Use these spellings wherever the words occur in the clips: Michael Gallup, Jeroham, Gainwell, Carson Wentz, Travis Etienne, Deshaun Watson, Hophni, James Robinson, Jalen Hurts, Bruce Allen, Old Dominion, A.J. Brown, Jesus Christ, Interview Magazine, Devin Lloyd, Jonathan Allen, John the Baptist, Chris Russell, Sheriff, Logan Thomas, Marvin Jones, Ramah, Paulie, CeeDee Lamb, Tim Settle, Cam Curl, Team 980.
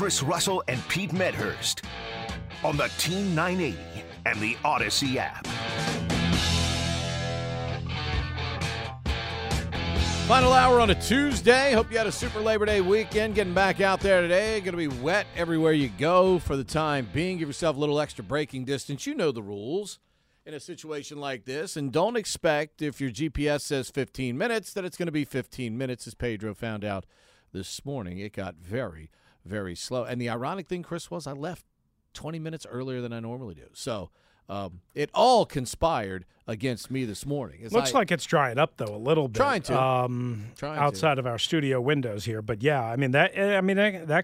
Chris Russell and Pete Medhurst on the Team 980 and the Odyssey app. Final hour on a Tuesday. Hope you had a super Labor Day weekend. Getting back out there today. Going to be wet everywhere you go for the time being. Give yourself a little extra braking distance. You know the rules in a situation like this. And don't expect if your GPS says 15 minutes that it's going to be 15 minutes, as Pedro found out this morning. It got very, very slow. And the ironic thing, Chris, was I left 20 minutes earlier than I normally do. So it all conspired against me this morning. Looks like it's drying up though a little bit. Outside of our studio windows here, but yeah, I mean that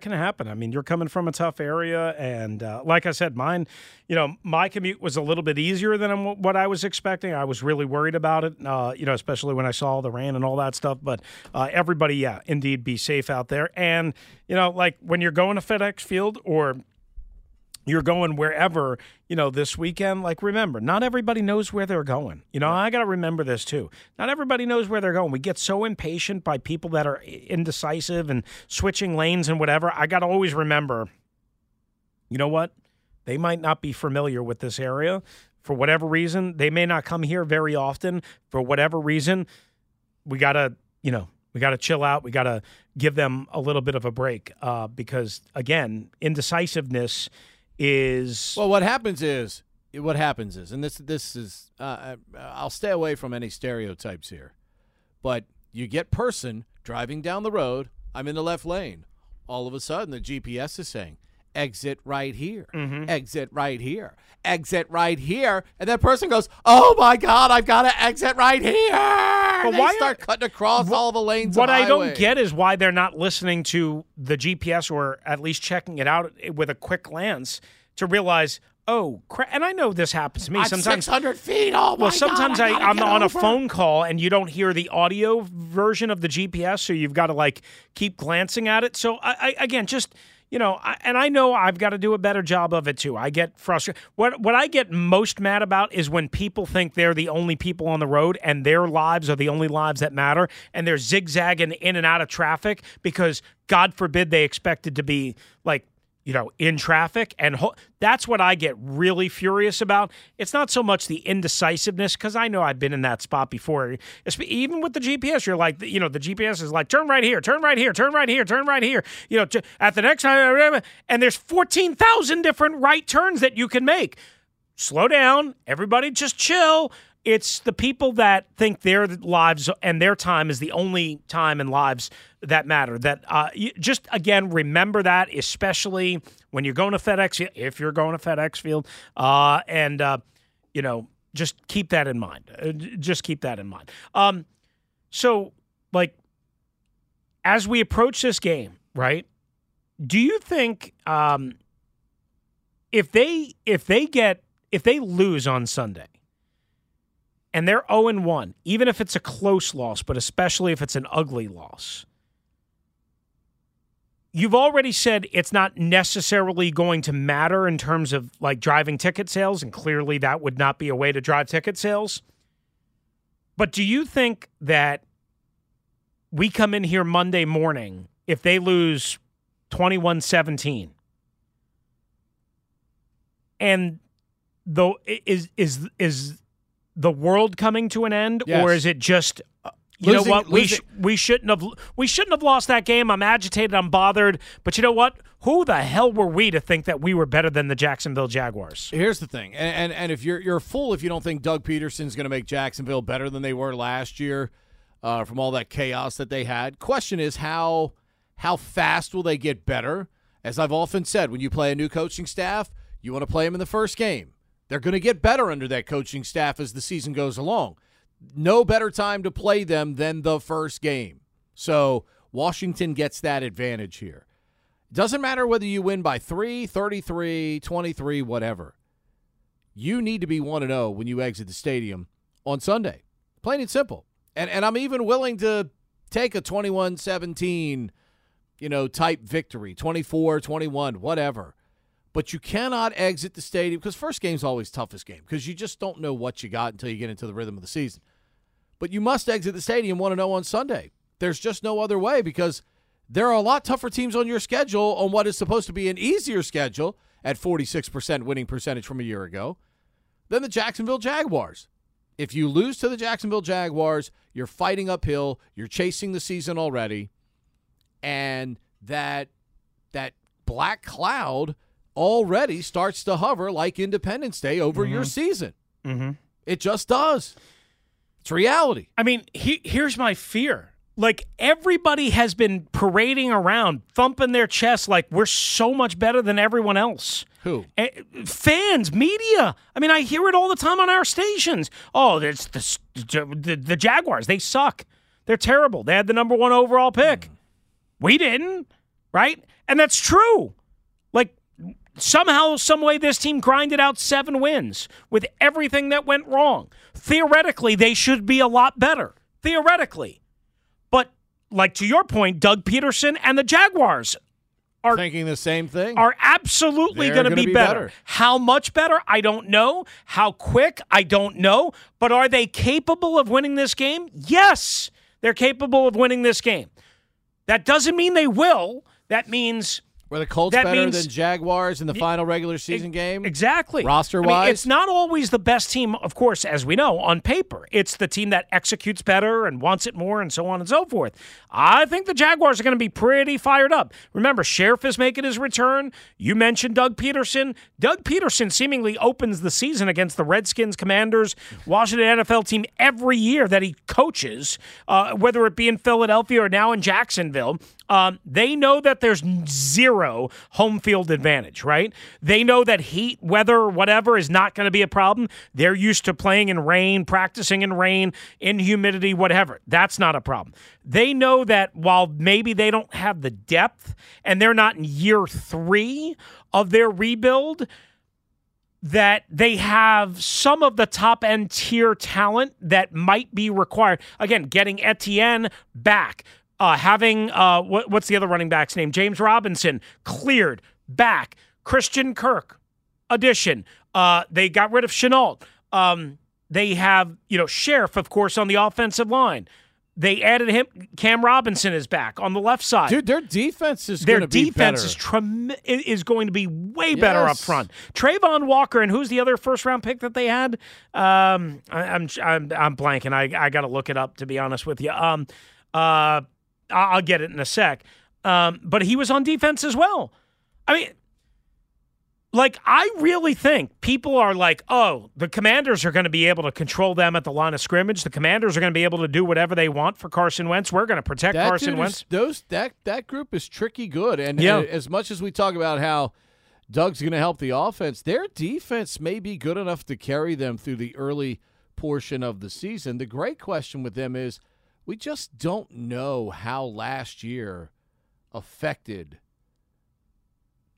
can happen. I mean, you're coming from a tough area, and like I said, mine, my commute was a little bit easier than what I was expecting. I was really worried about it, especially when I saw the rain and all that stuff. But everybody, yeah, indeed, be safe out there. And like when you're going to FedEx Field or you're going wherever, this weekend, remember, not everybody knows where they're going. I got to remember this too. Not everybody knows where they're going. We get so impatient by people that are indecisive and switching lanes and whatever. I got to always remember, what? They might not be familiar with this area for whatever reason. They may not come here very often for whatever reason. We got to, we got to chill out. We got to give them a little bit of a break because, again, indecisiveness is what happens is, and this is I'll stay away from any stereotypes here, but you get person driving down the road, I'm in the left lane, all of a sudden the GPS is saying exit right here, exit right here, exit right here, and that person goes, oh my god, I've got to exit right here. But they start cutting across all the lanes. What I don't get is why they're not listening to the GPS or at least checking it out with a quick glance to realize, oh, crap. And I know this happens to me. Sometimes 600 feet, oh, my God. Sometimes I'm on a phone call and you don't hear the audio version of the GPS, so you've got to, keep glancing at it. So, I know I've got to do a better job of it too. I get frustrated. What I get most mad about is when people think they're the only people on the road and their lives are the only lives that matter, and they're zigzagging in and out of traffic because, God forbid, they expected to be in traffic. And that's what I get really furious about. It's not so much the indecisiveness, because I know I've been in that spot before. Even with the GPS, you're like, the GPS is like, turn right here, turn right here, turn right here, turn right here. At the next time, and there's 14,000 different right turns that you can make. Slow down. Everybody just chill. It's the people that think their lives and their time is the only time and lives that matter. That just, again, remember that, especially when you're going to FedEx, if you're going to FedEx Field, just keep that in mind. Just keep that in mind. So, as we approach this game, right, do you think if they lose on Sunday, and they're 0-1, even if it's a close loss, but especially if it's an ugly loss, you've already said it's not necessarily going to matter in terms of, driving ticket sales, and clearly that would not be a way to drive ticket sales. But do you think that we come in here Monday morning, if they lose 21-17, and though is the world coming to an end? Yes. Or is it just we shouldn't have lost that game. I'm agitated, I'm bothered, but you know what? Who the hell were we to think that we were better than the Jacksonville Jaguars? Here's the thing. And if you're a fool if you don't think Doug Peterson's going to make Jacksonville better than they were last year from all that chaos that they had. Question is how fast will they get better? As I've often said, when you play a new coaching staff, you want to play them in the first game. They're going to get better under that coaching staff as the season goes along. No better time to play them than the first game. So Washington gets that advantage here. Doesn't matter whether you win by 3, 33, 23, whatever. You need to be 1-0 when you exit the stadium on Sunday. Plain and simple. And I'm even willing to take a 21-17, type victory, 24-21, whatever. But you cannot exit the stadium, because first game's always toughest game, because you just don't know what you got until you get into the rhythm of the season. But you must exit the stadium 1-0 on Sunday. There's just no other way, because there are a lot tougher teams on your schedule on what is supposed to be an easier schedule at 46% winning percentage from a year ago than the Jacksonville Jaguars. If you lose to the Jacksonville Jaguars, you're fighting uphill, you're chasing the season already, and that black cloud already starts to hover like Independence Day over your season. Mm-hmm. It just does. It's reality. I mean, here's my fear. Like, everybody has been parading around, thumping their chest like we're so much better than everyone else. Who? Fans, media. I mean, I hear it all the time on our stations. Oh, it's the Jaguars. They suck. They're terrible. They had the number one overall pick. We didn't, right? And that's true. Like, somehow, some way, this team grinded out 7 wins with everything that went wrong. Theoretically, they should be a lot better. Theoretically. Like, to your point, Doug Peterson and the Jaguars are thinking the same thing. Are absolutely going to be better. How much better? I don't know. How quick? I don't know. But are they capable of winning this game? Yes, they're capable of winning this game. That doesn't mean they will. That means were the Colts better than Jaguars in the final regular season game? Exactly. Roster-wise? I mean, it's not always the best team, of course, as we know, on paper. It's the team that executes better and wants it more and so on and so forth. I think the Jaguars are going to be pretty fired up. Remember, Sheriff is making his return. You mentioned Doug Peterson. Doug Peterson seemingly opens the season against the Redskins, Commanders, Washington NFL team every year that he coaches, whether it be in Philadelphia or now in Jacksonville. They know that there's zero home field advantage, right? They know that heat, weather, whatever is not going to be a problem. They're used to playing in rain, practicing in rain, in humidity, whatever. That's not a problem. They know that while maybe they don't have the depth and they're not in year 3 of their rebuild, that they have some of the top-end tier talent that might be required. Again, getting Etienne back. Having, what's the other running back's name? James Robinson, cleared, back. Christian Kirk, addition. They got rid of Chenault. They have, Sheriff, of course, on the offensive line. They added him. Cam Robinson is back on the left side. Dude, their defense is going to be better. Their defense is going to be way better up front. Travon Walker, and who's the other first-round pick that they had? I'm blanking. I got to look it up, to be honest with you. I'll get it in a sec. But he was on defense as well. I mean, like, I really think people are like, oh, the Commanders are going to be able to control them at the line of scrimmage. The Commanders are going to be able to do whatever they want for Carson Wentz. We're going to protect Carson Wentz. That group is tricky good. And as much as we talk about how Doug's going to help the offense, their defense may be good enough to carry them through the early portion of the season. The great question with them is, we just don't know how last year affected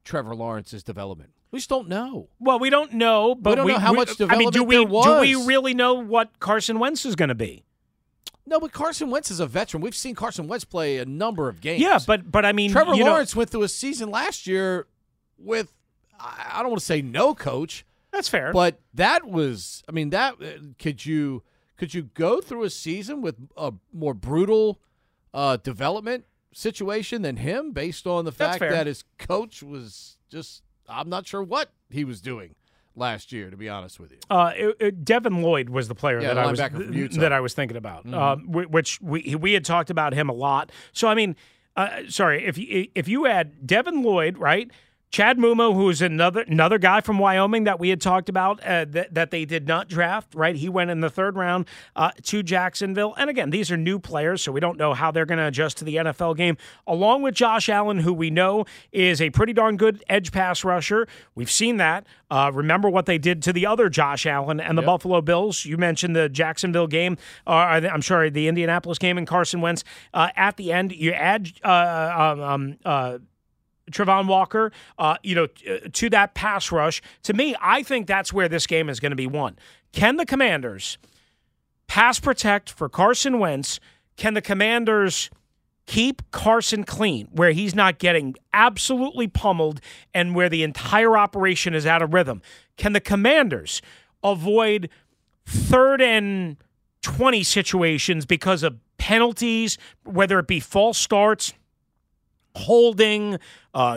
Trevor Lawrence's development. We just don't know. Well, we don't know, but we don't know how much development there was. Do we really know what Carson Wentz is going to be? No, but Carson Wentz is a veteran. We've seen Carson Wentz play a number of games. Yeah, but I mean, Trevor Lawrence went through a season last year with, I don't want to say no coach. That's fair. But that was, I mean, that could you go through a season with a more brutal development situation than him based on the fact that his coach was just – I'm not sure what he was doing last year, to be honest with you. Devin Lloyd was the player that I was thinking about, which we had talked about him a lot. So, I mean, if you add Devin Lloyd, right – Chad Muma, who is another guy from Wyoming that we had talked about that they did not draft, right? He went in the 3rd round to Jacksonville. And again, these are new players, so we don't know how they're going to adjust to the NFL game. Along with Josh Allen, who we know is a pretty darn good edge pass rusher. We've seen that. Remember what they did to the other Josh Allen and the Buffalo Bills. You mentioned the Jacksonville game. The Indianapolis game and Carson Wentz. At the end, you add Travon Walker, to that pass rush. To me, I think that's where this game is going to be won. Can the Commanders pass protect for Carson Wentz? Can the Commanders keep Carson clean, where he's not getting absolutely pummeled and where the entire operation is out of rhythm? Can the Commanders avoid 3rd and 20 situations because of penalties, whether it be false starts, holding,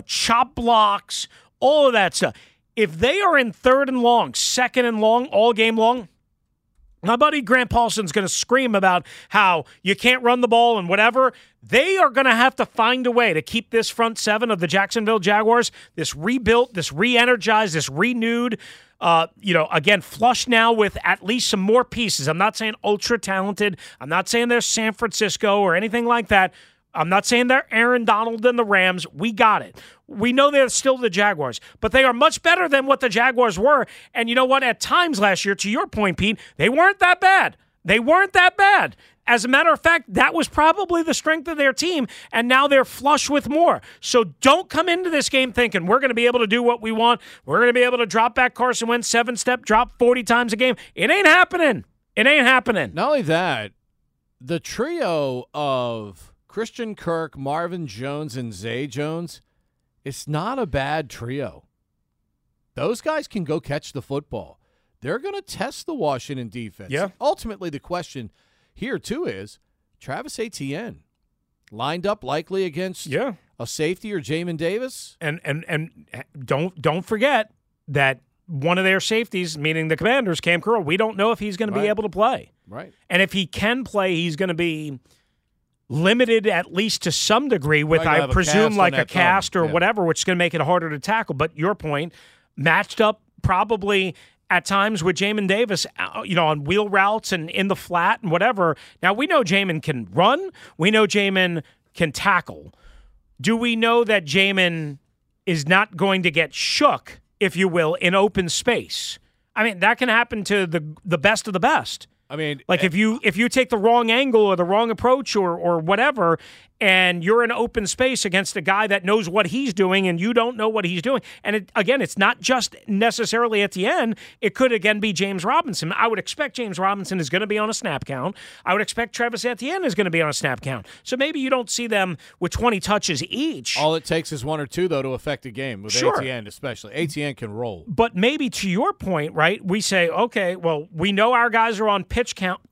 chop blocks, all of that stuff. If they are in third and long, second and long, all game long, my buddy Grant Paulson's going to scream about how you can't run the ball and whatever. They are going to have to find a way to keep this front seven of the Jacksonville Jaguars, this rebuilt, this re-energized, this renewed, again, flush now with at least some more pieces. I'm not saying ultra-talented. I'm not saying they're San Francisco or anything like that. I'm not saying they're Aaron Donald and the Rams. We got it. We know they're still the Jaguars, but they are much better than what the Jaguars were. And you know what? At times last year, to your point, Pete, they weren't that bad. They weren't that bad. As a matter of fact, that was probably the strength of their team, and now they're flush with more. So don't come into this game thinking we're going to be able to do what we want. We're going to be able to drop back Carson Wentz, seven-step drop 40 times a game. It ain't happening. It ain't happening. Not only that, the trio of Christian Kirk, Marvin Jones, and Zay Jones, it's not a bad trio. Those guys can go catch the football. They're going to test the Washington defense. Yeah. Ultimately, the question here, too, is Travis Etienne lined up likely against a safety or Jamin Davis? And don't forget that one of their safeties, meaning the Commanders, Cam Curl, we don't know if he's going to be able to play. Right. And if he can play, he's going to be limited at least to some degree with, I presume, like a cast or whatever, which is going to make it harder to tackle. But your point, matched up probably at times with Jamin Davis, on wheel routes and in the flat and whatever. Now, we know Jamin can run. We know Jamin can tackle. Do we know that Jamin is not going to get shook, if you will, in open space? I mean, that can happen to the best of the best. I mean, like if you take the wrong angle or the wrong approach or whatever, and you're in open space against a guy that knows what he's doing and you don't know what he's doing. And it's not just necessarily at the end. It could, again, be James Robinson. I would expect James Robinson is going to be on a snap count. I would expect Travis Etienne is going to be on a snap count. So maybe you don't see them with 20 touches each. All it takes is one or two, though, to affect a game with Etienne especially. Etienne can roll. But maybe to your point, right, we say, okay, well, we know our guys are on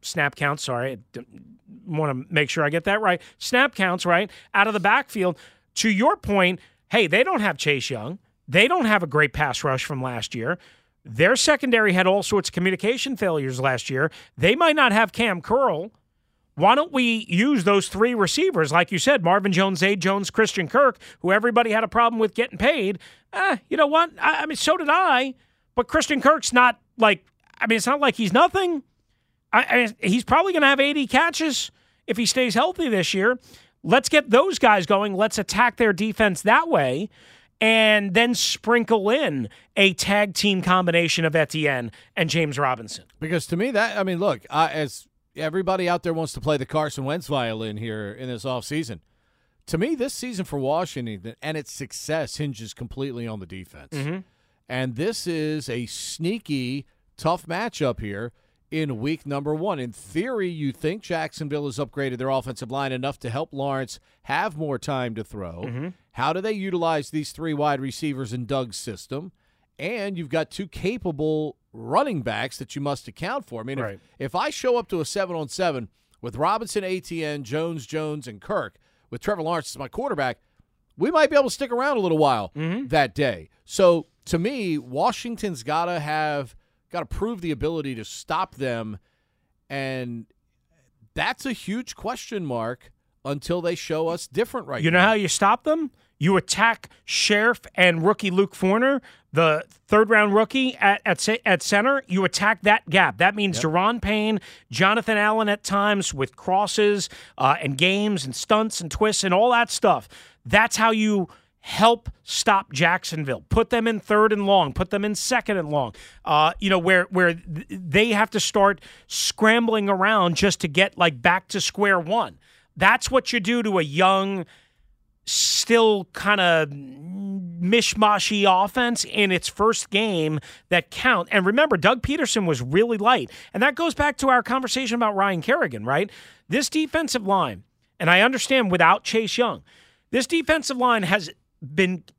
snap count, I want to make sure I get that right, snap counts, right, out of the backfield. To your point, hey, they don't have Chase Young. They don't have a great pass rush from last year. Their secondary had all sorts of communication failures last year. They might not have Cam Curl. Why don't we use those three receivers, like you said, Marvin Jones, Zay Jones, Christian Kirk, who everybody had a problem with getting paid. You know what? I mean, so did I, but Christian Kirk's not like, I mean, it's not like he's nothing. He's probably going to have 80 catches if he stays healthy this year. Let's get those guys going. Let's attack their defense that way and then sprinkle in a tag team combination of Etienne and James Robinson. Because to me, as everybody out there wants to play the Carson Wentz violin here in this offseason, to me, this season for Washington and its success hinges completely on the defense. Mm-hmm. And this is a sneaky, tough matchup here in week number one. In theory, you think Jacksonville has upgraded their offensive line enough to help Lawrence have more time to throw. Mm-hmm. How do they utilize these three wide receivers in Doug's system? And you've got two capable running backs that you must account for. I mean, if I show up to a 7-on-7 with Robinson, Etienne, Jones, and Kirk, with Trevor Lawrence as my quarterback, we might be able to stick around a little while that day. So, to me, Washington's got to prove the ability to stop them, and that's a huge question mark until they show us different right now. You know how you stop them? You attack Sheriff and rookie Luke Forner, the third-round rookie at center. You attack that gap. That means Deron Payne, Jonathan Allen at times with crosses and games and stunts and twists and all that stuff. That's how you help stop Jacksonville. Put them in third and long. Put them in second and long. Where they have to start scrambling around just to get like back to square one. That's what you do to a young, still kind of mishmashy offense in its first game that count. And remember, Doug Peterson was really light. And that goes back to our conversation about Ryan Kerrigan, right? This defensive line, and I understand without Chase Young, this defensive line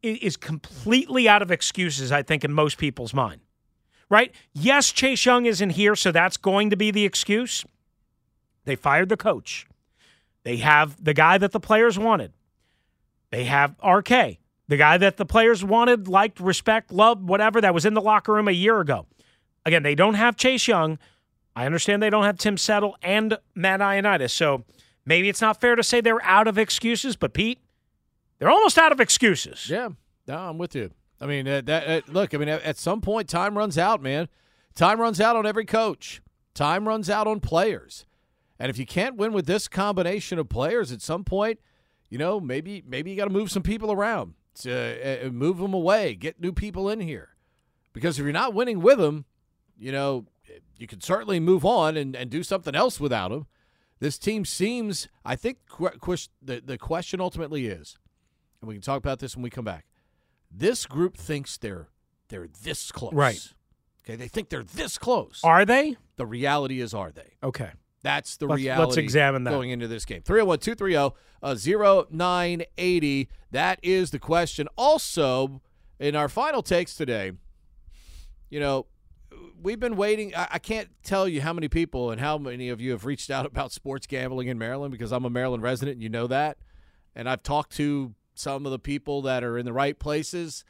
is completely out of excuses, I think, in most people's mind, right? Yes, Chase Young isn't here, so that's going to be the excuse. They fired the coach. They have the guy that the players wanted. They have RK, the guy that the players wanted, liked, respect, loved, whatever, that was in the locker room a year ago. Again, they don't have Chase Young. I understand they don't have Tim Settle and Matt Ioannidis, so maybe it's not fair to say they're out of excuses, but Pete, they're almost out of excuses. Yeah, no, I'm with you. I mean, look, I mean, at some point, time runs out, man. Time runs out on every coach. Time runs out on players. And if you can't win with this combination of players, at some point, you know, maybe you got to move some people around, move them away, get new people in here. Because if you're not winning with them, you know, you can certainly move on and do something else without them. This team seems, I think the question ultimately is, and we can talk about this when we come back, this group thinks they're this close. Right. Okay, they think they're this close. Are they? The reality is, are they? Okay. That's the reality. Let's examine that going into this game. 301-230-0980. That is the question. Also, in our final takes today, you know, we've been waiting. I can't tell you how many people and how many of you have reached out about sports gambling in Maryland, because I'm a Maryland resident, and you know that. And I've talked to some of the people that are in the right places.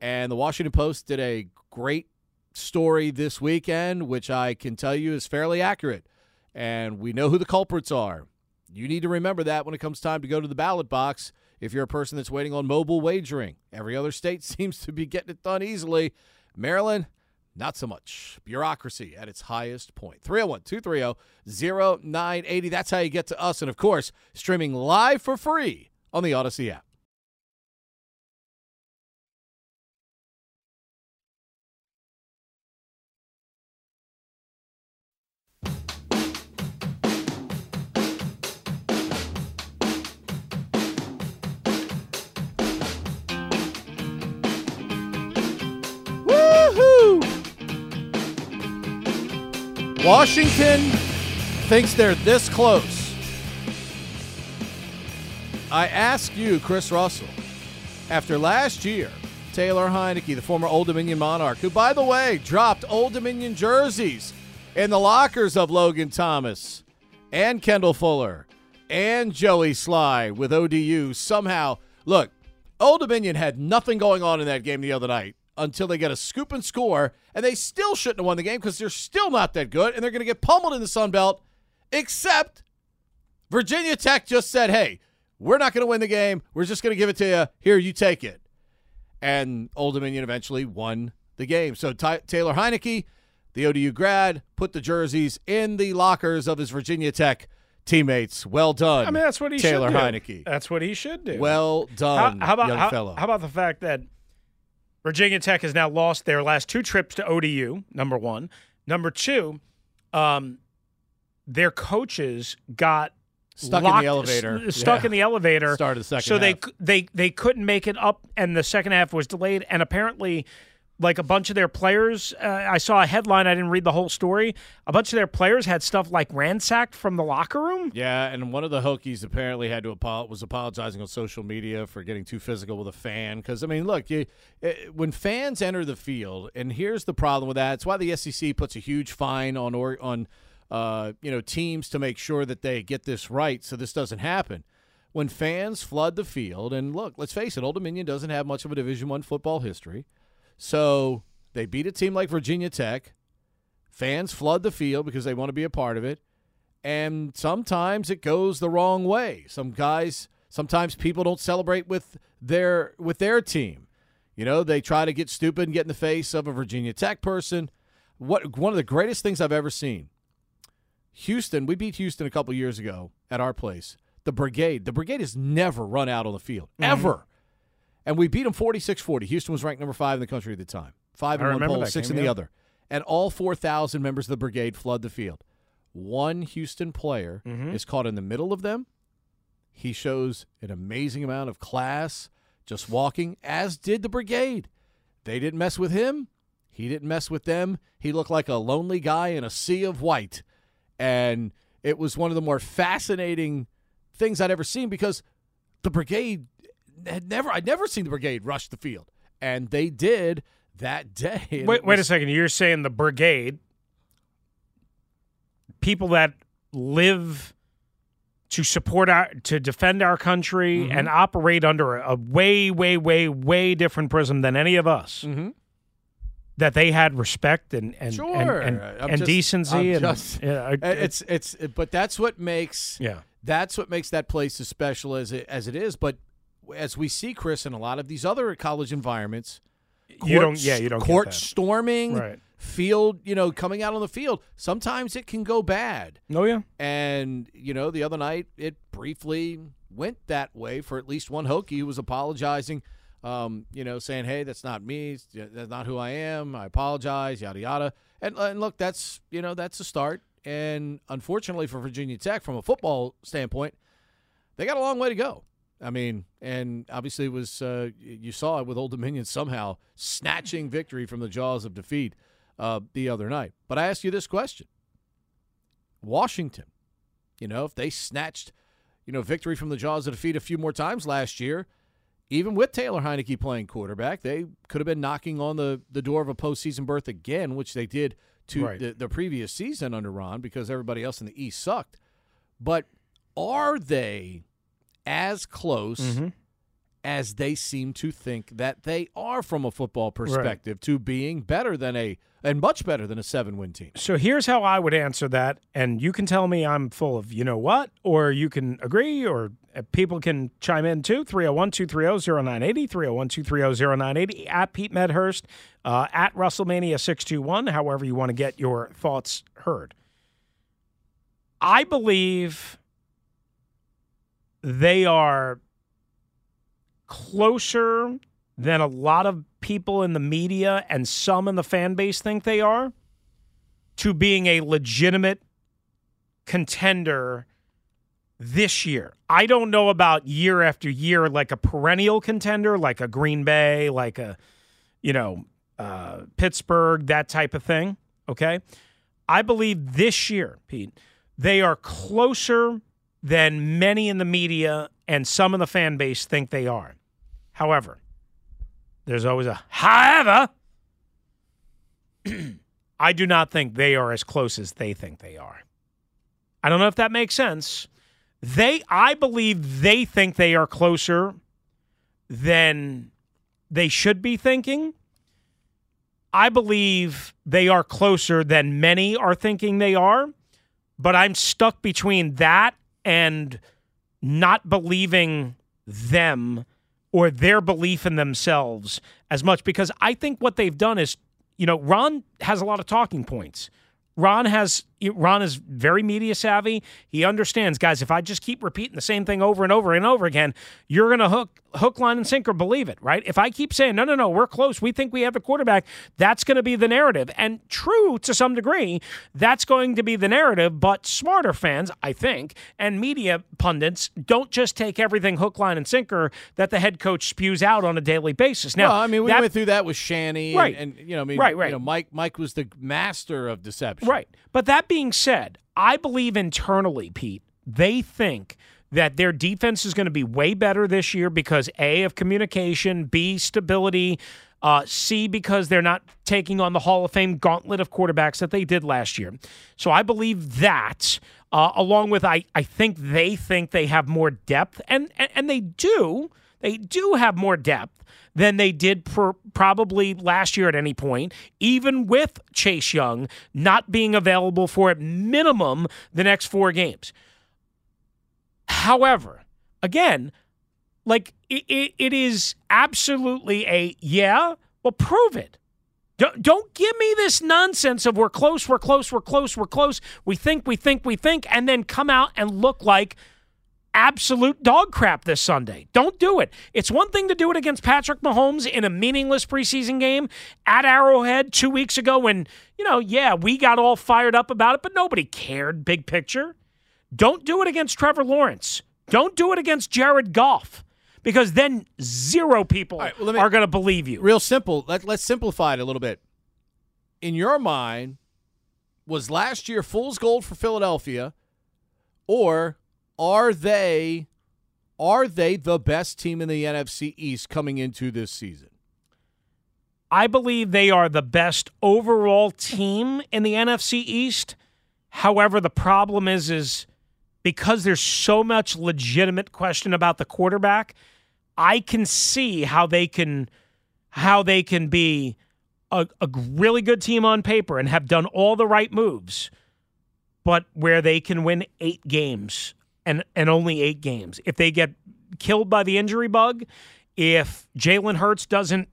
And the Washington Post did a great story this weekend, which I can tell you is fairly accurate. And we know who the culprits are. You need to remember that when it comes time to go to the ballot box if you're a person that's waiting on mobile wagering. Every other state seems to be getting it done easily. Maryland, not so much. Bureaucracy at its highest point. 301-230-0980. That's how you get to us. And, of course, streaming live for free on the Odyssey app. Washington thinks they're this close. I ask you, Chris Russell, after last year, Taylor Heinicke, the former Old Dominion Monarch, who, by the way, dropped Old Dominion jerseys in the lockers of Logan Thomas and Kendall Fuller and Joey Sly with ODU somehow. Look, Old Dominion had nothing going on in that game the other night, until they get a scoop and score, and they still shouldn't have won the game because they're still not that good, and they're going to get pummeled in the Sun Belt, except Virginia Tech just said, hey, we're not going to win the game. We're just going to give it to you. Here, you take it. And Old Dominion eventually won the game. So Taylor Heinicke, the ODU grad, put the jerseys in the lockers of his Virginia Tech teammates. Well done. I mean, that's what he Taylor should do. Heinicke. That's what he should do. Well done, young fellow. How about the fact that Virginia Tech has now lost their last two trips to ODU, number one. Number two, their coaches got stuck in the elevator. Stuck in the elevator. Started the second half. So they couldn't make it up, and the second half was delayed. And apparently, like a bunch of their players, I saw a headline. I didn't read the whole story. A bunch of their players had stuff like ransacked from the locker room. Yeah, and one of the Hokies apparently had to was apologizing on social media for getting too physical with a fan. Because, I mean, look, when fans enter the field, and here's the problem with that. It's why the SEC puts a huge fine on teams to make sure that they get this right so this doesn't happen. When fans flood the field, and look, let's face it, Old Dominion doesn't have much of a Division I football history. So they beat a team like Virginia Tech. Fans flood the field because they want to be a part of it. And sometimes it goes the wrong way. Sometimes people don't celebrate with their team. You know, they try to get stupid and get in the face of a Virginia Tech person. One of the greatest things I've ever seen. Houston, we beat Houston a couple years ago at our place. The Brigade has never run out on the field, ever. Mm-hmm. And we beat them 46-40. Houston was ranked number 5 in the country at the time. 5 in one poll, 6 in the other. And all 4,000 members of the Brigade flood the field. One Houston player is caught in the middle of them. He shows an amazing amount of class just walking, as did the Brigade. They didn't mess with him. He didn't mess with them. He looked like a lonely guy in a sea of white. And it was one of the more fascinating things I'd ever seen, because the Brigade I'd never seen the Brigade rush the field, and they did that day. Wait a second. You're saying the Brigade, people that live to support to defend our country and operate under a way different prism than any of us. That they had respect and decency. But that's what makes that place as special as it is. But as we see, Chris, in a lot of these other college environments, court storming, field, coming out on the field, sometimes it can go bad. Oh yeah, and the other night it briefly went that way for at least one Hokie who was apologizing. Saying, hey, that's not me. That's not who I am. I apologize, yada, yada. And look, that's a start. And unfortunately for Virginia Tech, from a football standpoint, they got a long way to go. I mean, and obviously it was you saw it with Old Dominion somehow snatching victory from the jaws of defeat the other night. But I ask you this question. Washington, if they snatched, victory from the jaws of defeat a few more times last year, even with Taylor Heinicke playing quarterback, they could have been knocking on the door of a postseason berth again, which they did to the previous season under Ron because everybody else in the East sucked. But are they as close as they seem to think that they are from a football perspective to being better than much better than a 7-win team? So here's how I would answer that, and you can tell me I'm full of you-know-what, or you can agree, or people can chime in too, 301-230-0980, 301-230-0980, at Pete Medhurst, at WrestleMania 621, however you want to get your thoughts heard. I believe they are closer than a lot of people in the media and some in the fan base think they are to being a legitimate contender this year. I don't know about year after year, like a perennial contender, like a Green Bay, like a, Pittsburgh, that type of thing. Okay. I believe this year, Pete, they are closer than many in the media and some in the fan base think they are. However, there's always a however. I do not think they are as close as they think they are. I don't know if that makes sense. I believe they think they are closer than they should be thinking. I believe they are closer than many are thinking they are, but I'm stuck between that and not believing them or their belief in themselves as much, because I think what they've done is, Ron has a lot of talking points. Ron is very media savvy. He understands, guys, if I just keep repeating the same thing over and over and over again, you're going to hook, line, and sinker believe it, right? If I keep saying, no, we're close, we think we have the quarterback, that's going to be the narrative. And true to some degree, that's going to be the narrative, but smarter fans, I think, and media pundits don't just take everything hook, line, and sinker that the head coach spews out on a daily basis. Now, we went through that with Shanny, Mike was the master of deception. Right, but that being said, I believe internally, Pete, they think that their defense is going to be way better this year because A, of communication, B, stability, C, because they're not taking on the Hall of Fame gauntlet of quarterbacks that they did last year. So I believe that, along with I think they have more depth, and they do. They do have more depth than they did probably last year at any point, even with Chase Young not being available for at minimum the next 4 games. However, again, it is absolutely prove it. Don't give me this nonsense of we're close. We think, and then come out and look like absolute dog crap this Sunday. Don't do it. It's one thing to do it against Patrick Mahomes in a meaningless preseason game at Arrowhead 2 weeks ago when, we got all fired up about it, but nobody cared, big picture. Don't do it against Trevor Lawrence. Don't do it against Jared Goff, because then zero people are going to believe you. Real simple. Let's simplify it a little bit. In your mind, was last year fool's gold for Philadelphia, or are they the best team in the NFC East coming into this season? I believe they are the best overall team in the NFC East. However, the problem is because there's so much legitimate question about the quarterback, I can see how they can be a really good team on paper and have done all the right moves, but where they can win 8 games and only 8 games. If they get killed by the injury bug, if Jalen Hurts doesn't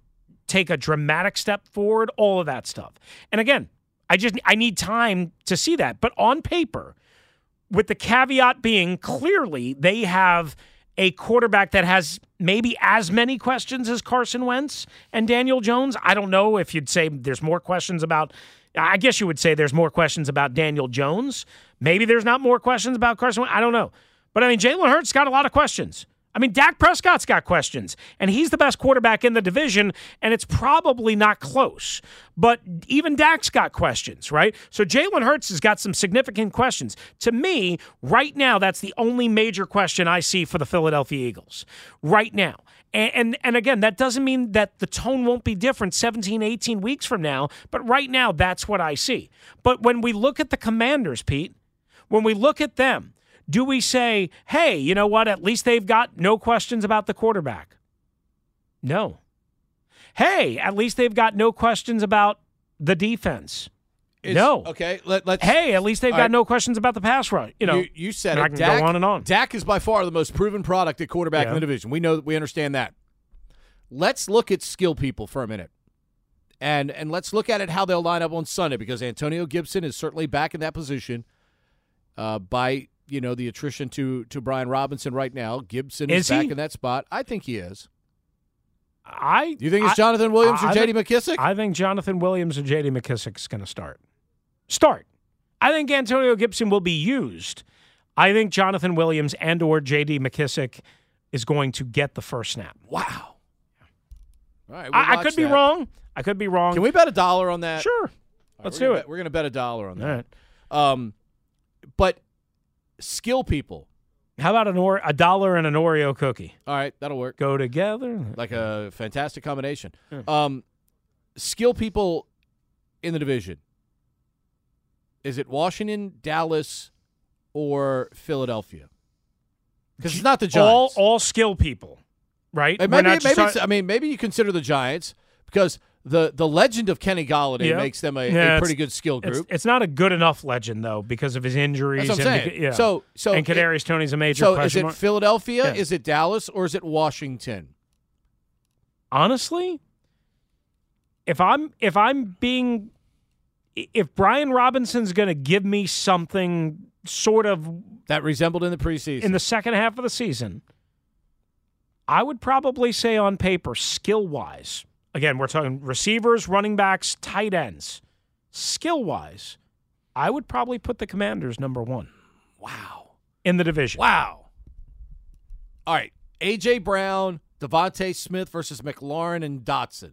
take a dramatic step forward, all of that stuff. And again, I need time to see that. But on paper, with the caveat being clearly they have a quarterback that has maybe as many questions as Carson Wentz and Daniel Jones. I don't know if you'd say there's more questions about – I guess you would say there's more questions about Daniel Jones. Maybe there's not more questions about Carson Wentz. I don't know. But, I mean, Jalen Hurts got a lot of questions. I mean, Dak Prescott's got questions, and he's the best quarterback in the division, and it's probably not close. But even Dak's got questions, right? So Jalen Hurts has got some significant questions. To me, right now, that's the only major question I see for the Philadelphia Eagles right now. And again, that doesn't mean that the tone won't be different 17, 18 weeks from now, but right now, that's what I see. But when we look at the Commanders, Pete, when we look at them, do we say, hey, you know what, at least they've got no questions about the quarterback? No. Hey, at least they've got no questions about the defense. No. Okay, let's... Hey, at least they've got no questions about the pass rush. You know, you said it. I can go on and on. Dak is by far the most proven product at quarterback in the division. We know that. We understand that. Let's look at skill people for a minute. And let's look at it how they'll line up on Sunday, because Antonio Gibson is certainly back in that position by... You know, the attrition to Brian Robinson right now. Gibson is back in that spot. I think he is. Do you think it's Jonathan Williams or J.D. McKissick? I think Jonathan Williams or J.D. McKissick is going to start. I think Antonio Gibson will be used. I think Jonathan Williams and or J.D. McKissick is going to get the first snap. Wow. All right, I could be wrong. I could be wrong. Can we bet $1 on that? Sure. Let's do it. We're going to bet $1 on that. All right. But... skill people. How about a dollar and an Oreo cookie? All right, that'll work. Go together. Like a fantastic combination. Yeah. Skill people in the division. Is it Washington, Dallas, or Philadelphia? Because it's not the Giants. All skill people, right? Maybe you consider the Giants because the legend of Kenny Golladay makes them a pretty good skill group. It's not a good enough legend, though, because of his injuries. That's what I'm saying. And Kadarius Toney's a major question mark. So is it Philadelphia, is it Dallas, or is it Washington? Honestly, if Brian Robinson's going to give me something sort of that resembled in the preseason, in the second half of the season, I would probably say on paper, skill-wise. Again, we're talking receivers, running backs, tight ends. Skill-wise, I would probably put the Commanders number 1. Wow. In the division. Wow. All right. A.J. Brown, Devontae Smith versus McLaurin and Dotson.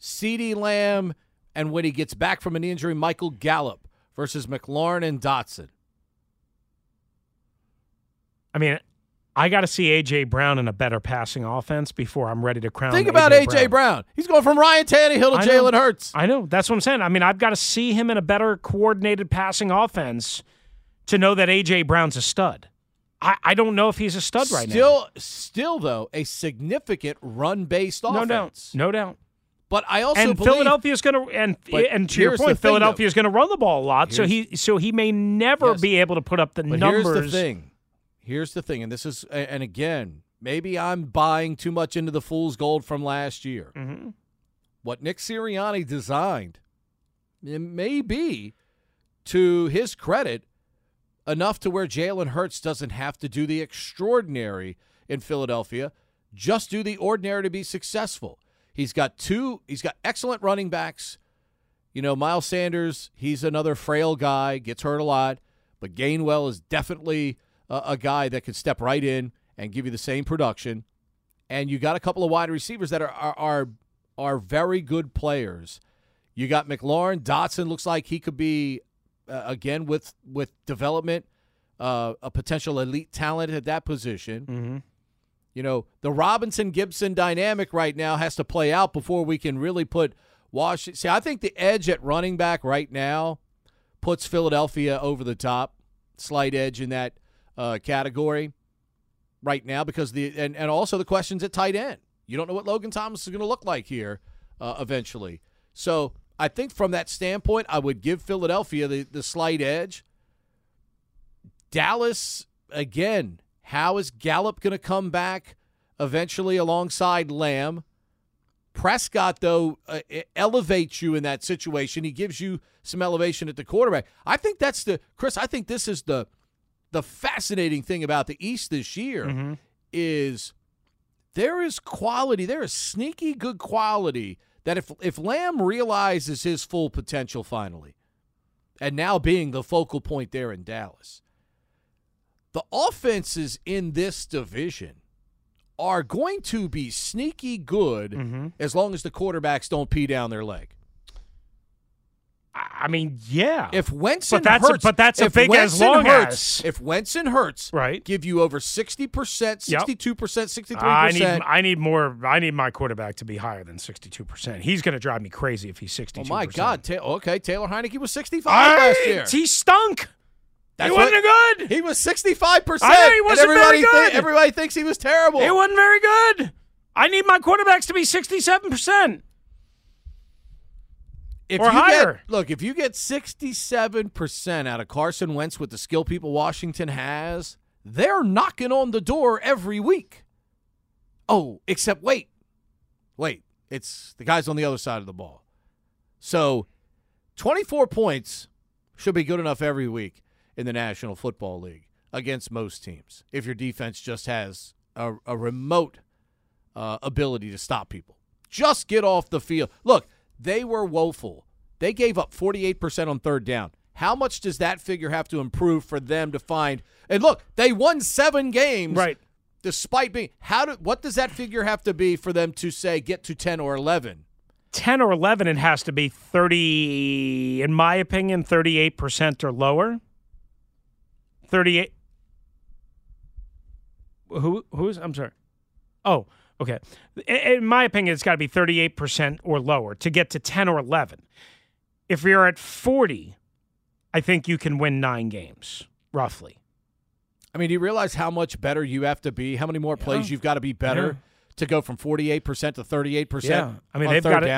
CeeDee Lamb, and when he gets back from an injury, Michael Gallup versus McLaurin and Dotson. I mean... I got to see A.J. Brown in a better passing offense before I'm ready to crown. Think about A.J. Brown. He's going from Ryan Tannehill to Jalen Hurts. I know. That's what I'm saying. I mean, I've got to see him in a better coordinated passing offense to know that A.J. Brown's a stud. I don't know if he's a stud right now. Still, though, a significant run-based offense. No doubt. No doubt. But I also believe Philadelphia's going to and to your point, Philadelphia's going to run the ball a lot, so he may never be able to put up the numbers. Here's the thing. Here's the thing, and again, maybe I'm buying too much into the fool's gold from last year. Mm-hmm. What Nick Sirianni designed, it may be, to his credit, enough to where Jalen Hurts doesn't have to do the extraordinary in Philadelphia, just do the ordinary to be successful. He's got excellent running backs. You know, Miles Sanders, he's another frail guy, gets hurt a lot, but Gainwell is definitely a guy that could step right in and give you the same production. And you got a couple of wide receivers that are very good players. You got McLaurin. Dotson looks like he could be, again, with development, a potential elite talent at that position. Mm-hmm. You know, the Robinson-Gibson dynamic right now has to play out before we can really put Washington. See, I think the edge at running back right now puts Philadelphia over the top. slight edge in that category right now because and also the questions at tight end. You don't know what Logan Thomas is going to look like here eventually. So I think from that standpoint, I would give Philadelphia the slight edge. Dallas, again, how is Gallup going to come back eventually alongside Lamb? Prescott, though, elevates you in that situation. He gives you some elevation at the quarterback. I think that's Chris, I think this is the fascinating thing about the East this year is there is quality. There is sneaky good quality that if Lamb realizes his full potential finally, and now being the focal point there in Dallas, the offenses in this division are going to be sneaky good as long as the quarterbacks don't pee down their leg. I mean, yeah. If Wentz and Hurts, if Wentz and Hurts give you over 60%, 62%, 63%, I need more. I need my quarterback to be higher than 62%. He's going to drive me crazy if he's 62%. Oh my God! Taylor Heinicke was 65 last year. He stunk. He wasn't good. He was 65%. I know he wasn't very good. Everybody thinks he was terrible. He wasn't very good. I need my quarterbacks to be 67%. Or higher. If you get 67% out of Carson Wentz with the skill people Washington has, they're knocking on the door every week. Oh, except wait. It's the guys on the other side of the ball. So 24 points should be good enough every week in the National Football League against most teams if your defense just has a remote ability to stop people. Just get off the field. Look, they were woeful. They gave up 48% on third down. How much does that figure have to improve for them to find? And look, they won 7 games. Right. Despite being what does that figure have to be for them to say get to 10 or 11? 10 or 11, it has to be 30, in my opinion, 38% or lower. 38. Who's? I'm sorry. Oh, okay. In my opinion, it's got to be 38% or lower to get to 10 or 11. If you're at 40, I think you can win 9 games, roughly. I mean, do you realize how much better you have to be? How many more plays you've got to be better to go from 48% to 38%? Yeah. I mean,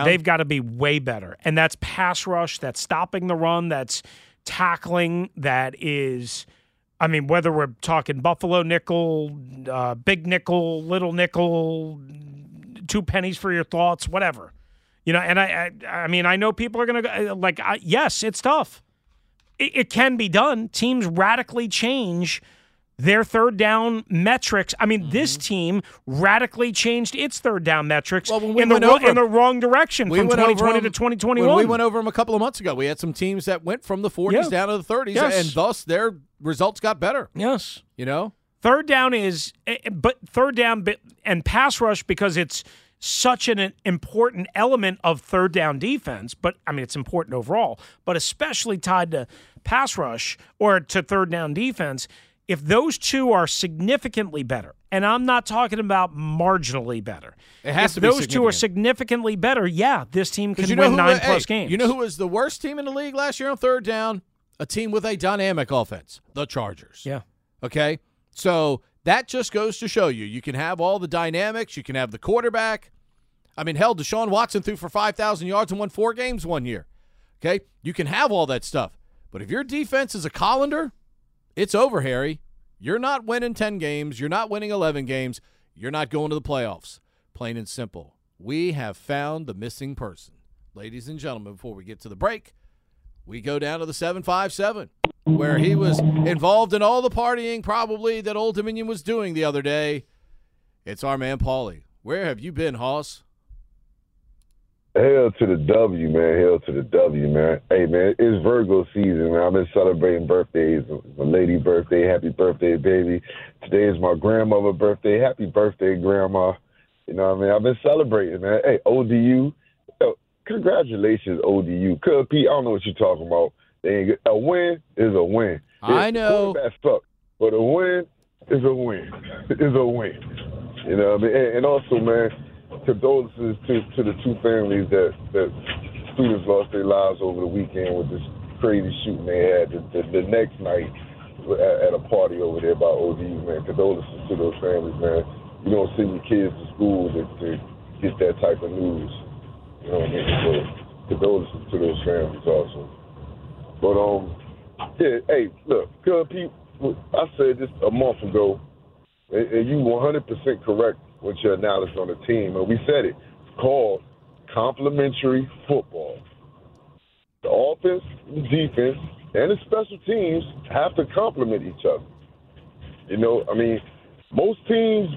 they've got to be way better. And that's pass rush, that's stopping the run, that's tackling, that is... I mean, whether we're talking buffalo nickel, big nickel, little nickel, 2 pennies for your thoughts, whatever. You know, and I mean, I know people are going to yes, it's tough. It can be done. Teams radically change their third down metrics. I mean, this team radically changed its third down metrics in the wrong direction from 2020 to 2021. When we went over them a couple of months ago, we had some teams that went from the 40s down to the 30s, and thus their results got better. Yes. You know? Third down and pass rush, because it's such an important element of third down defense, but I mean, it's important overall, but especially tied to pass rush or to third down defense. If those two are significantly better, and I'm not talking about marginally better. It has to be significant. If those two are significantly better, this team can win 9-plus games. You know who was the worst team in the league last year on third down? A team with a dynamic offense, the Chargers. Yeah. Okay? So that just goes to show you. You can have all the dynamics. You can have the quarterback. I mean, hell, Deshaun Watson threw for 5,000 yards and won 4 games one year. Okay? You can have all that stuff. But if your defense is a colander, it's over, Harry. You're not winning 10 games. You're not winning 11 games. You're not going to the playoffs. Plain and simple. We have found the missing person. Ladies and gentlemen, before we get to the break, we go down to the 757, where he was involved in all the partying probably that Old Dominion was doing the other day. It's our man, Paulie. Where have you been, Hoss? Hell to the W, man. Hell to the W, man. Hey, man, it's Virgo season, man. I've been celebrating birthdays. My lady birthday. Happy birthday, baby. Today is my grandmother's birthday. Happy birthday, Grandma. You know what I mean? I've been celebrating, man. Hey, ODU. Congratulations, ODU. Cub P, I don't know what you're talking about. A win is a win. I know. That's fuck. But a win is a win. It's a win. You know what I mean? And also, man, condolences to the 2 families that students lost their lives over the weekend with this crazy shooting they had the next night. at a party over there by ODs, man. Condolences to those families, man. You don't send your kids to school to get that type of news. You know what I mean? So condolences to those families also. But, yeah, hey, look, Cub Pete, I said this a month ago, and you 100% correct with your analysis on the team, and we said it. It's called complementary football. The offense, the defense, and the special teams have to complement each other. You know, I mean, most teams,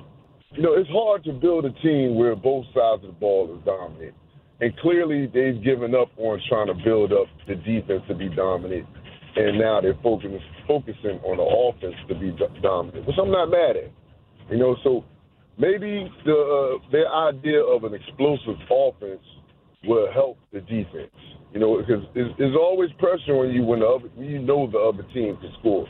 you know, it's hard to build a team where both sides of the ball is dominant. And clearly they've given up on trying to build up the defense to be dominant, and now they're focusing on the offense to be dominant, which I'm not mad at. You know, so maybe their idea of an explosive offense will help the defense. You know, because there's always pressure on you when you know the other team can score.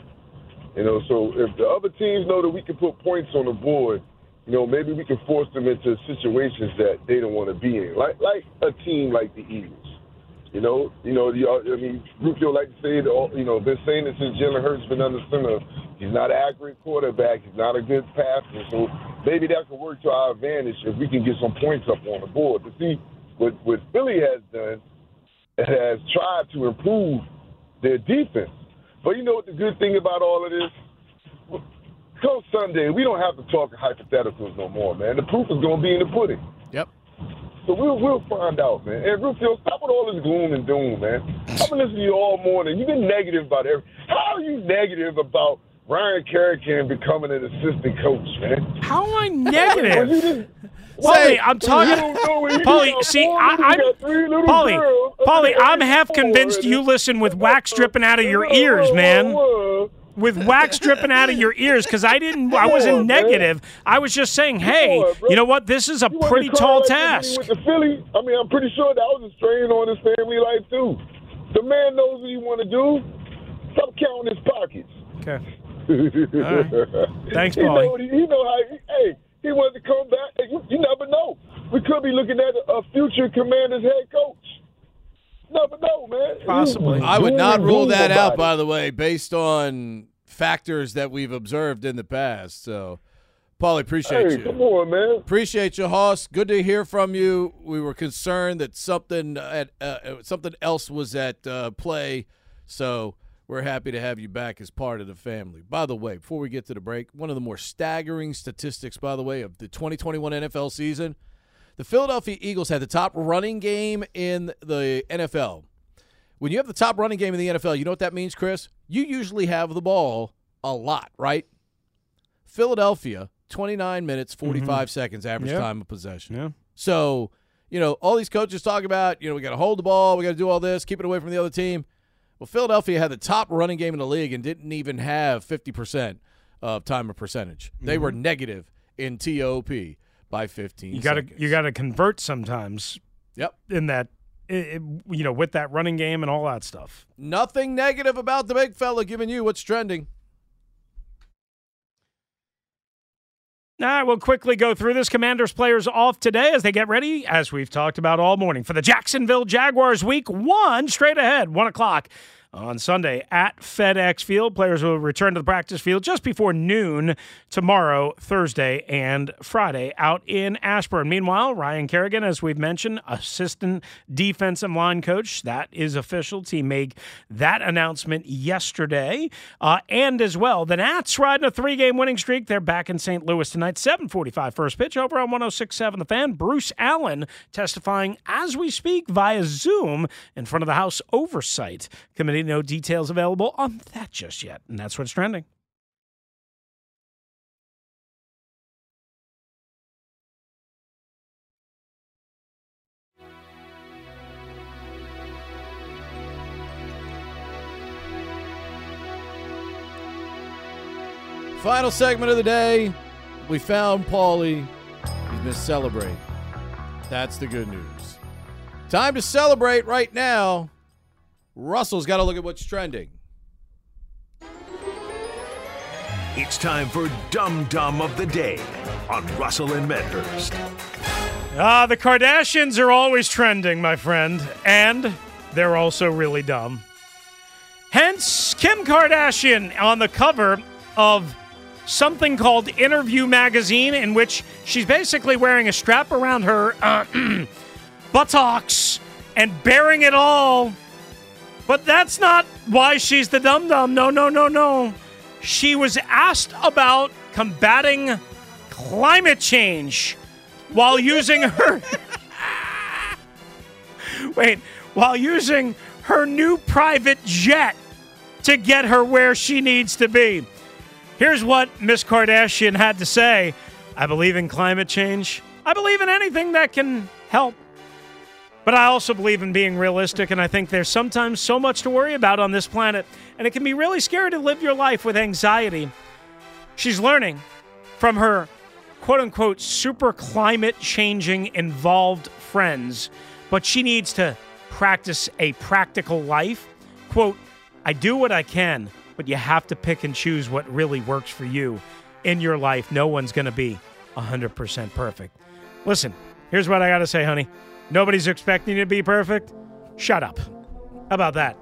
You know, so if the other teams know that we can put points on the board, you know, maybe we can force them into situations that they don't want to be in, like a team like the Eagles. You know, I mean, Rufio like to say, you know, been saying it since Jalen Hurts been under center. He's not an accurate quarterback. He's not a good passer. So maybe that could work to our advantage if we can get some points up on the board. But see, what Philly has done, it has tried to improve their defense. But you know what the good thing about all of this? Come Sunday, we don't have to talk hypotheticals no more, man. The proof is going to be in the pudding. Yep. So we'll find out, man. And Rufio, stop with all this gloom and doom, man. I've been listening to you all morning. You've been negative about everything. How are you negative about Ryan Kerrigan becoming an assistant coach, man? How am I negative? Say, I'm talking. Paulie, see, Paulie, I'm half convinced you listen with wax dripping out of your ears, man. With wax dripping out of your ears, because I wasn't negative. I was just saying, hey, you know what? This is a pretty tall task. With the Philly, I mean, I'm pretty sure that was a strain on his family life too. The man knows what he want to do. Stop counting his pockets. Okay. Right. Thanks, Paulie. You know how? Hey. He wanted to come back. You never know. We could be looking at a future Commanders head coach. Never know, man. Possibly. I would not rule that out, by the way, based on factors that we've observed in the past. So, Paulie, appreciate you. Come on, man. Appreciate you, Hoss. Good to hear from you. We were concerned that something else was at play. So we're happy to have you back as part of the family. By the way, before we get to the break, one of the more staggering statistics, by the way, of the 2021 NFL season, the Philadelphia Eagles had the top running game in the NFL. When you have the top running game in the NFL, you know what that means, Chris? You usually have the ball a lot, right? Philadelphia, 29 minutes, 45 seconds average time of possession. Yeah. So, you know, all these coaches talk about, you know, we got to hold the ball, we got to do all this, keep it away from the other team. Well, Philadelphia had the top running game in the league and didn't even have 50% of time of percentage. They were negative in TOP by 15 seconds. You got to convert sometimes. Yep. In that, you know, with that running game and all that stuff. Nothing negative about the big fella giving you what's trending. All right, we'll quickly go through this. Commanders players off today as they get ready, as we've talked about all morning, for the Jacksonville Jaguars Week 1 straight ahead, 1 o'clock on Sunday at FedEx Field. Players will return to the practice field just before noon tomorrow, Thursday, and Friday out in Ashburn. Meanwhile, Ryan Kerrigan, as we've mentioned, assistant defensive line coach. That is official. Team made that announcement yesterday. And as well, the Nats riding a 3-game winning streak. They're back in St. Louis tonight. 7:45 first pitch over on 106.7 The Fan. Bruce Allen testifying as we speak via Zoom in front of the House Oversight Committee. No details available on that just yet. And that's what's trending. Final segment of the day. We found Paulie. He's been celebrating. That's the good news. Time to celebrate right now. Russell's got to look at what's trending. It's time for Dum Dum of the Day on Russell and Medhurst. The Kardashians are always trending, my friend, and they're also really dumb. Hen Wentz, Kim Kardashian on the cover of something called Interview Magazine, in which she's basically wearing a strap around her buttocks and bearing it all. But that's not why she's the dum-dum. No, no, no, no. She was asked about combating climate change while using her... while using her new private jet to get her where she needs to be. Here's what Miss Kardashian had to say. I believe in climate change. I believe in anything that can help. But I also believe in being realistic, and I think there's sometimes so much to worry about on this planet, and it can be really scary to live your life with anxiety. She's learning from her quote-unquote super climate-changing involved friends, but she needs to practice a practical life. Quote, I do what I can, but you have to pick and choose what really works for you in your life. No one's going to be 100% perfect. Listen, here's what I got to say, honey. Nobody's expecting you to be perfect. Shut up. How about that?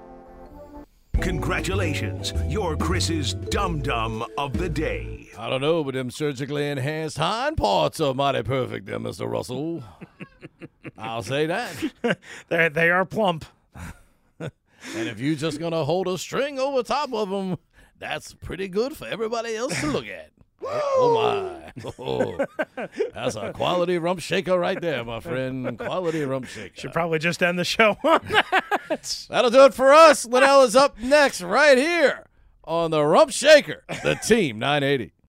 Congratulations. You're Chris's dum-dum of the day. I don't know, but them surgically enhanced hind parts are mighty perfect there, Mr. Russell. I'll say that. They are plump. And if you're just going to hold a string over top of them, that's pretty good for everybody else to look at. Oh, my. Oh, that's a quality rump shaker right there, my friend. Quality rump shaker. Should probably just end the show on that. That'll do it for us. Liddell is up next right here on the Rump Shaker, the Team 980.